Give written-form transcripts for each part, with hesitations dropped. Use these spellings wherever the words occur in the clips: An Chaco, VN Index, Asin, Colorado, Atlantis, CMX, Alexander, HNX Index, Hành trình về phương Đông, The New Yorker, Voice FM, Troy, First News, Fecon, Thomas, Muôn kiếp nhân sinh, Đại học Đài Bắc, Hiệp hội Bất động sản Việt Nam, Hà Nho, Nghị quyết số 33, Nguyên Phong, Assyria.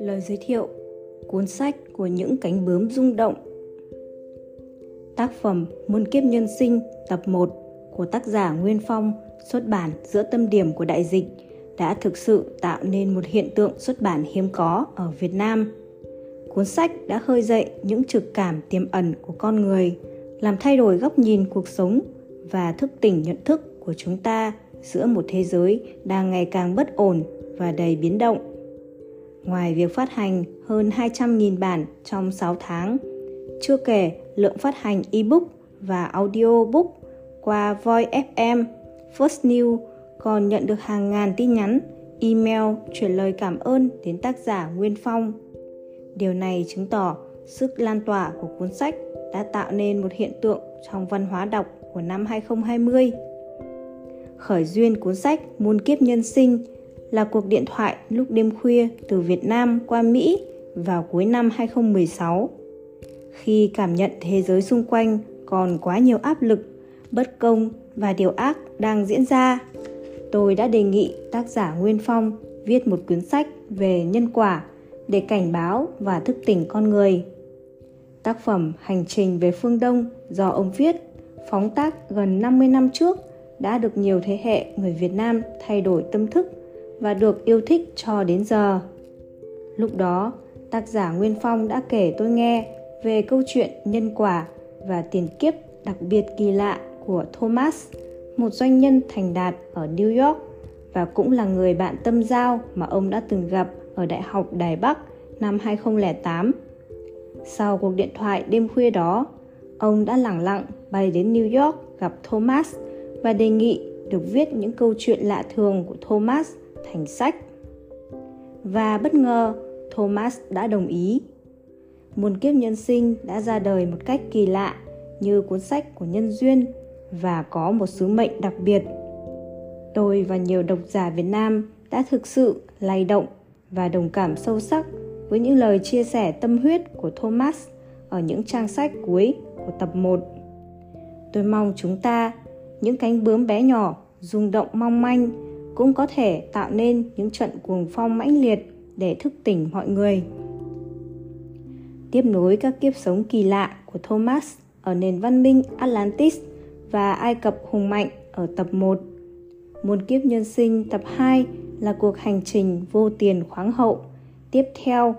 Lời giới thiệu: cuốn sách của những cánh bướm rung động. Tác phẩm Muôn kiếp nhân sinh tập 1 của tác giả Nguyên Phong, xuất bản giữa tâm điểm của đại dịch, đã thực sự tạo nên một hiện tượng xuất bản hiếm có ở Việt Nam. Cuốn sách đã khơi dậy những trực cảm tiềm ẩn của con người, làm thay đổi góc nhìn cuộc sống và thức tỉnh nhận thức của chúng ta giữa một thế giới đang ngày càng bất ổn và đầy biến động. Ngoài việc phát hành hơn 200.000 bản trong 6 tháng, chưa kể lượng phát hành ebook và audiobook qua Voice FM, First News còn nhận được hàng ngàn tin nhắn, email chuyển lời cảm ơn đến tác giả Nguyên Phong. Điều này chứng tỏ sức lan tỏa của cuốn sách đã tạo nên một hiện tượng trong văn hóa đọc của năm 2020. Khởi duyên cuốn sách Muôn kiếp nhân sinh là cuộc điện thoại lúc đêm khuya từ Việt Nam qua Mỹ vào cuối năm 2016. Khi cảm nhận thế giới xung quanh còn quá nhiều áp lực, bất công và điều ác đang diễn ra, tôi đã đề nghị tác giả Nguyên Phong viết một cuốn sách về nhân quả để cảnh báo và thức tỉnh con người. Tác phẩm Hành trình về phương Đông do ông viết, phóng tác gần 50 năm trước, đã được nhiều thế hệ người Việt Nam thay đổi tâm thức và được yêu thích cho đến giờ. Lúc đó, tác giả Nguyên Phong đã kể tôi nghe về câu chuyện nhân quả và tiền kiếp đặc biệt kỳ lạ của Thomas, một doanh nhân thành đạt ở New York và cũng là người bạn tâm giao mà ông đã từng gặp ở Đại học Đài Bắc năm 2008. Sau cuộc điện thoại đêm khuya đó, ông đã lẳng lặng bay đến New York gặp Thomas và đề nghị được viết những câu chuyện lạ thường của Thomas thành sách. Và bất ngờ, Thomas đã đồng ý. Muôn kiếp nhân sinh đã ra đời một cách kỳ lạ như cuốn sách của nhân duyên và có một sứ mệnh đặc biệt. Tôi và nhiều độc giả Việt Nam đã thực sự lay động và đồng cảm sâu sắc với những lời chia sẻ tâm huyết của Thomas ở những trang sách cuối của tập 1. Tôi mong chúng ta, những cánh bướm bé nhỏ, rung động mong manh, cũng có thể tạo nên những trận cuồng phong mãnh liệt để thức tỉnh mọi người. Tiếp nối các kiếp sống kỳ lạ của Thomas ở nền văn minh Atlantis và Ai Cập hùng mạnh ở tập 1, Muôn kiếp nhân sinh tập 2 là cuộc hành trình vô tiền khoáng hậu tiếp theo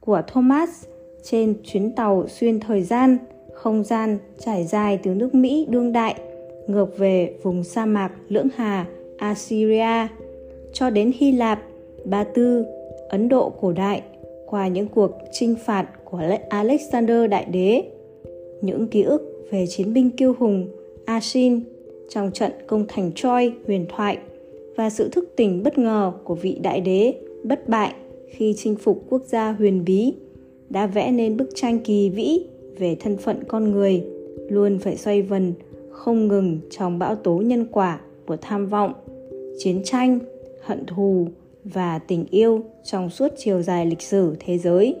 của Thomas trên chuyến tàu xuyên thời gian, không gian trải dài từ nước Mỹ đương đại ngược về vùng sa mạc lưỡng hà Assyria cho đến Hy Lạp, Ba Tư, Ấn Độ cổ đại qua những cuộc chinh phạt của Alexander Đại Đế, những ký ức về chiến binh kiêu hùng Asin trong trận công thành Troy huyền thoại và sự thức tỉnh bất ngờ của vị đại đế bất bại khi chinh phục quốc gia huyền bí đã vẽ nên bức tranh kỳ vĩ về thân phận con người luôn phải xoay vần không ngừng trong bão tố nhân quả của tham vọng, chiến tranh, hận thù và tình yêu trong suốt chiều dài lịch sử thế giới.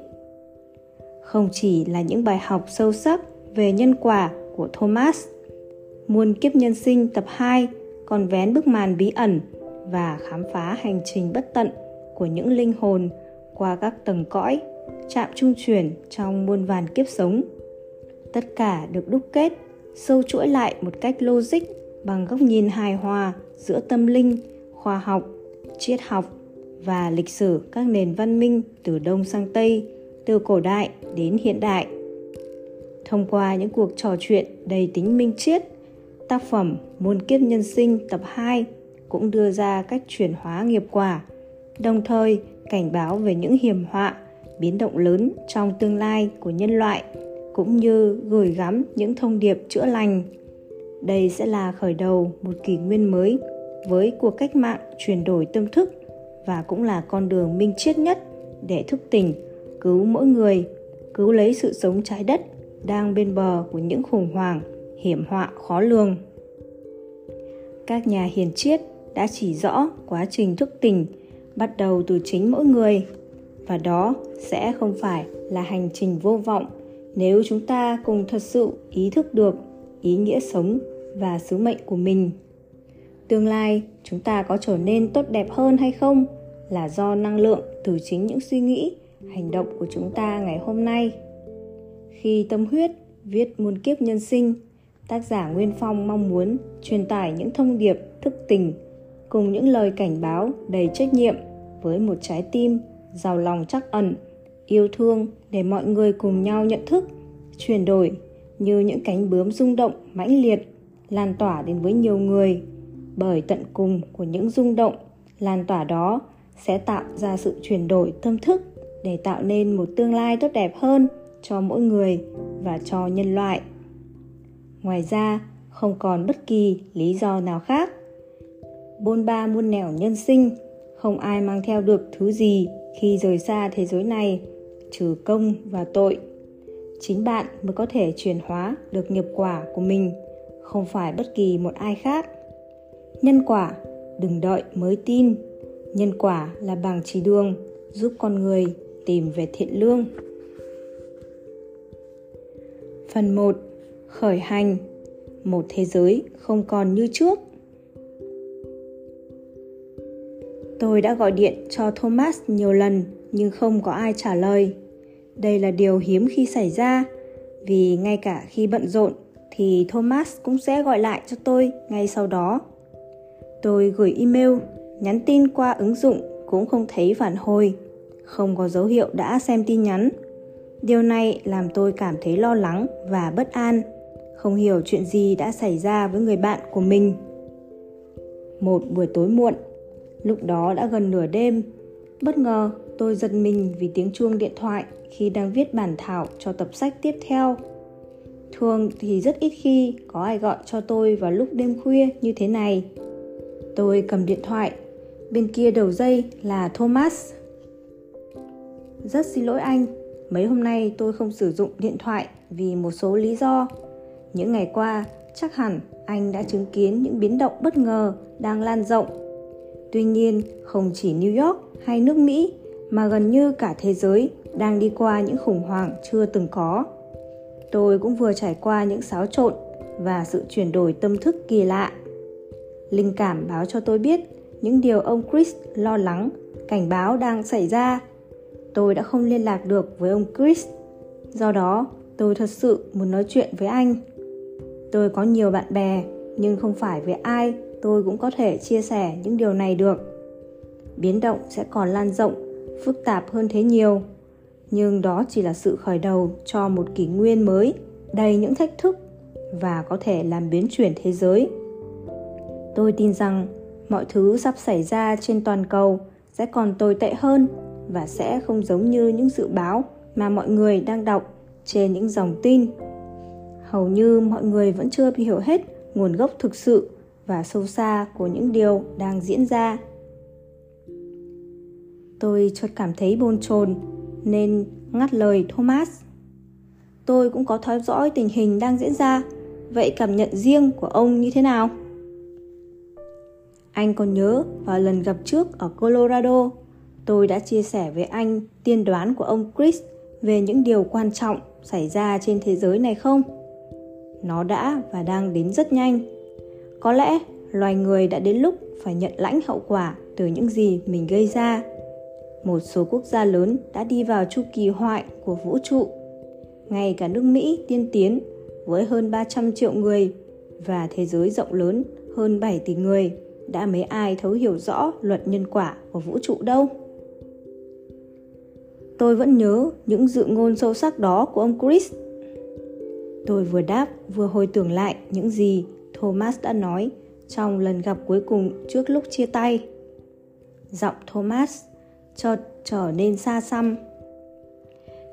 Không chỉ là những bài học sâu sắc về nhân quả của Thomas, Muôn kiếp nhân sinh tập 2 còn vén bức màn bí ẩn và khám phá hành trình bất tận của những linh hồn qua các tầng cõi, trạm trung chuyển trong muôn vàn kiếp sống. Tất cả được đúc kết, sâu chuỗi lại một cách logic bằng góc nhìn hài hòa giữa tâm linh, khoa học, triết học và lịch sử các nền văn minh từ Đông sang Tây, từ cổ đại đến hiện đại. Thông qua những cuộc trò chuyện đầy tính minh triết, tác phẩm Muôn kiếp nhân sinh tập 2 cũng đưa ra cách chuyển hóa nghiệp quả, đồng thời cảnh báo về những hiểm họa, biến động lớn trong tương lai của nhân loại, cũng như gửi gắm những thông điệp chữa lành. Đây sẽ là khởi đầu một kỷ nguyên mới với cuộc cách mạng chuyển đổi tâm thức và cũng là con đường minh triết nhất để thức tỉnh, cứu mỗi người, cứu lấy sự sống trái đất đang bên bờ của những khủng hoảng, hiểm họa khó lường. Các nhà hiền triết đã chỉ rõ quá trình thức tỉnh bắt đầu từ chính mỗi người, và đó sẽ không phải là hành trình vô vọng nếu chúng ta cùng thật sự ý thức được ý nghĩa sống và sứ mệnh của mình. Tương lai, chúng ta có trở nên tốt đẹp hơn hay không là do năng lượng từ chính những suy nghĩ, hành động của chúng ta ngày hôm nay. Khi tâm huyết viết Muôn kiếp nhân sinh, tác giả Nguyên Phong mong muốn truyền tải những thông điệp thức tỉnh cùng những lời cảnh báo đầy trách nhiệm với một trái tim giàu lòng trắc ẩn, yêu thương để mọi người cùng nhau nhận thức, chuyển đổi như những cánh bướm rung động mãnh liệt, lan tỏa đến với nhiều người. Bởi tận cùng của những rung động, lan tỏa đó sẽ tạo ra sự chuyển đổi tâm thức để tạo nên một tương lai tốt đẹp hơn cho mỗi người và cho nhân loại. Ngoài ra, không còn bất kỳ lý do nào khác. Bôn ba muôn nẻo nhân sinh, không ai mang theo được thứ gì khi rời xa thế giới này, trừ công và tội. Chính bạn mới có thể chuyển hóa được nghiệp quả của mình, không phải bất kỳ một ai khác. Nhân quả, đừng đợi mới tin. Nhân quả là bằng chỉ đường giúp con người tìm về thiện lương. Phần 1. Khởi hành. Một thế giới không còn như trước. Tôi đã gọi điện cho Thomas nhiều lần nhưng không có ai trả lời. Đây là điều hiếm khi xảy ra, vì ngay cả khi bận rộn thì Thomas cũng sẽ gọi lại cho tôi ngay sau đó. Tôi gửi email, nhắn tin qua ứng dụng cũng không thấy phản hồi, không có dấu hiệu đã xem tin nhắn. Điều này làm tôi cảm thấy lo lắng và bất an, không hiểu chuyện gì đã xảy ra với người bạn của mình. Một buổi tối muộn, lúc đó đã gần nửa đêm, bất ngờ tôi giật mình vì tiếng chuông điện thoại khi đang viết bản thảo cho tập sách tiếp theo. Thường thì rất ít khi có ai gọi cho tôi vào lúc đêm khuya như thế này. Tôi cầm điện thoại, bên kia đầu dây là Thomas. Rất xin lỗi anh, mấy hôm nay tôi không sử dụng điện thoại vì một số lý do. Những ngày qua, chắc hẳn anh đã chứng kiến những biến động bất ngờ đang lan rộng. Tuy nhiên, không chỉ New York hay nước Mỹ mà gần như cả thế giới đang đi qua những khủng hoảng chưa từng có. Tôi cũng vừa trải qua những xáo trộn và sự chuyển đổi tâm thức kỳ lạ. Linh cảm báo cho tôi biết những điều ông Chris lo lắng, cảnh báo đang xảy ra. Tôi đã không liên lạc được với ông Chris. Do đó, tôi thật sự muốn nói chuyện với anh. Tôi có nhiều bạn bè, nhưng không phải với ai tôi cũng có thể chia sẻ những điều này được. Biến động sẽ còn lan rộng, phức tạp hơn thế nhiều. Nhưng đó chỉ là sự khởi đầu cho một kỷ nguyên mới, đầy những thách thức và có thể làm biến chuyển thế giới. Tôi tin rằng mọi thứ sắp xảy ra trên toàn cầu sẽ còn tồi tệ hơn và sẽ không giống như những dự báo mà mọi người đang đọc trên những dòng tin. Hầu như mọi người vẫn chưa hiểu hết nguồn gốc thực sự và sâu xa của những điều đang diễn ra. Tôi chợt cảm thấy bồn chồn nên ngắt lời Thomas. Tôi cũng có theo dõi tình hình đang diễn ra, vậy cảm nhận riêng của ông như thế nào? Anh còn nhớ vào lần gặp trước ở Colorado, tôi đã chia sẻ với anh tiên đoán của ông Chris về những điều quan trọng xảy ra trên thế giới này không? Nó đã và đang đến rất nhanh. Có lẽ loài người đã đến lúc phải nhận lãnh hậu quả từ những gì mình gây ra. Một số quốc gia lớn đã đi vào chu kỳ hoại của vũ trụ. Ngay cả nước Mỹ tiên tiến với hơn 300 triệu người và thế giới rộng lớn hơn 7 tỷ người. Đã mấy ai thấu hiểu rõ luật nhân quả của vũ trụ đâu. Tôi vẫn nhớ những dự ngôn sâu sắc đó của ông Chris. Tôi vừa đáp vừa hồi tưởng lại những gì Thomas đã nói trong lần gặp cuối cùng trước lúc chia tay. Giọng Thomas chợt trở nên xa xăm.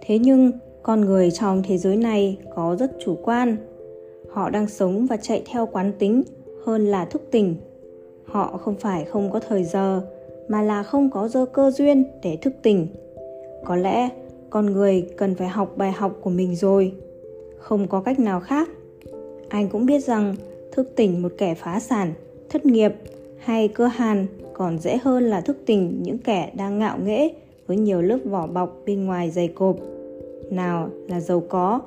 Thế nhưng con người trong thế giới này có rất chủ quan. Họ đang sống và chạy theo quán tính hơn là thức tỉnh. Họ không phải không có thời giờ, mà là không có cơ duyên để thức tỉnh. Có lẽ con người cần phải học bài học của mình rồi. Không có cách nào khác. Anh cũng biết rằng thức tỉnh một kẻ phá sản, thất nghiệp hay cơ hàn còn dễ hơn là thức tỉnh những kẻ đang ngạo nghễ với nhiều lớp vỏ bọc bên ngoài dày cộp. Nào là giàu có,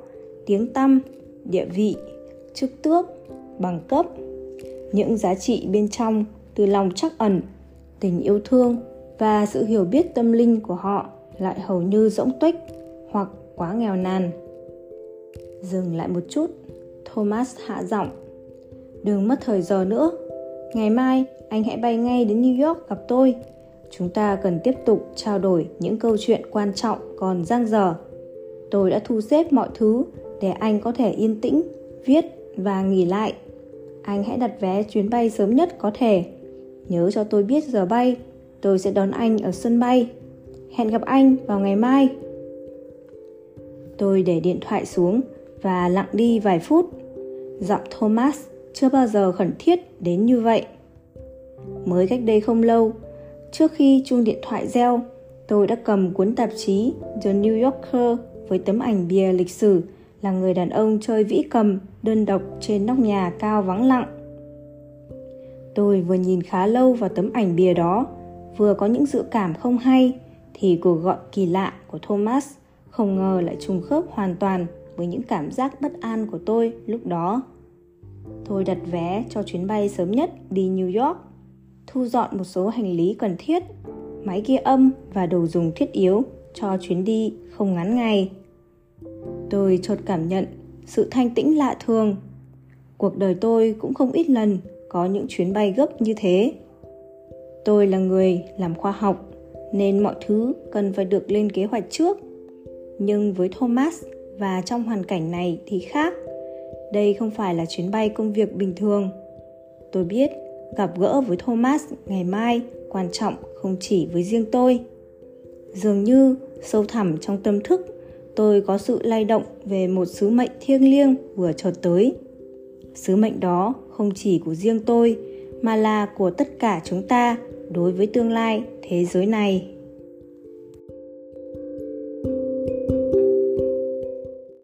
tiếng tăm, địa vị, chức tước, bằng cấp. những giá trị bên trong từ lòng trắc ẩn, tình yêu thương và sự hiểu biết tâm linh của họ lại hầu như rỗng tuếch hoặc quá nghèo nàn. Dừng lại một chút, Thomas hạ giọng. Đừng mất thời giờ nữa. Ngày mai anh hãy bay ngay đến New York gặp tôi. Chúng ta cần tiếp tục trao đổi những câu chuyện quan trọng còn dang dở. Tôi đã thu xếp mọi thứ để anh có thể yên tĩnh, viết và nghỉ lại. Anh hãy đặt vé chuyến bay sớm nhất có thể. Nhớ cho tôi biết giờ bay, tôi sẽ đón anh ở sân bay. Hẹn gặp anh vào ngày mai. Tôi để điện thoại xuống và lặng đi vài phút. Giọng Thomas chưa bao giờ khẩn thiết đến như vậy. Mới cách đây không lâu, trước khi chuông điện thoại reo, tôi đã cầm cuốn tạp chí The New Yorker với tấm ảnh bìa lịch sử là người đàn ông chơi vĩ cầm đơn độc trên nóc nhà cao vắng lặng. Tôi vừa nhìn khá lâu vào tấm ảnh bìa đó, vừa có những dự cảm không hay, thì cuộc gọi kỳ lạ của Thomas không ngờ lại trùng khớp hoàn toàn với những cảm giác bất an của tôi lúc đó. Tôi đặt vé cho chuyến bay sớm nhất đi New York, thu dọn một số hành lý cần thiết, máy ghi âm và đồ dùng thiết yếu cho chuyến đi không ngắn ngày. Tôi chợt cảm nhận sự thanh tĩnh lạ thường. Cuộc đời tôi cũng không ít lần có những chuyến bay gấp như thế. Tôi là người làm khoa học nên mọi thứ cần phải được lên kế hoạch trước. Nhưng với Thomas và trong hoàn cảnh này thì khác. Đây không phải là chuyến bay công việc bình thường. Tôi biết gặp gỡ với Thomas ngày mai quan trọng không chỉ với riêng tôi. Dường như sâu thẳm trong tâm thức, tôi có sự lay động về một sứ mệnh thiêng liêng vừa chợt tới. Sứ mệnh đó không chỉ của riêng tôi mà là của tất cả chúng ta đối với tương lai thế giới này.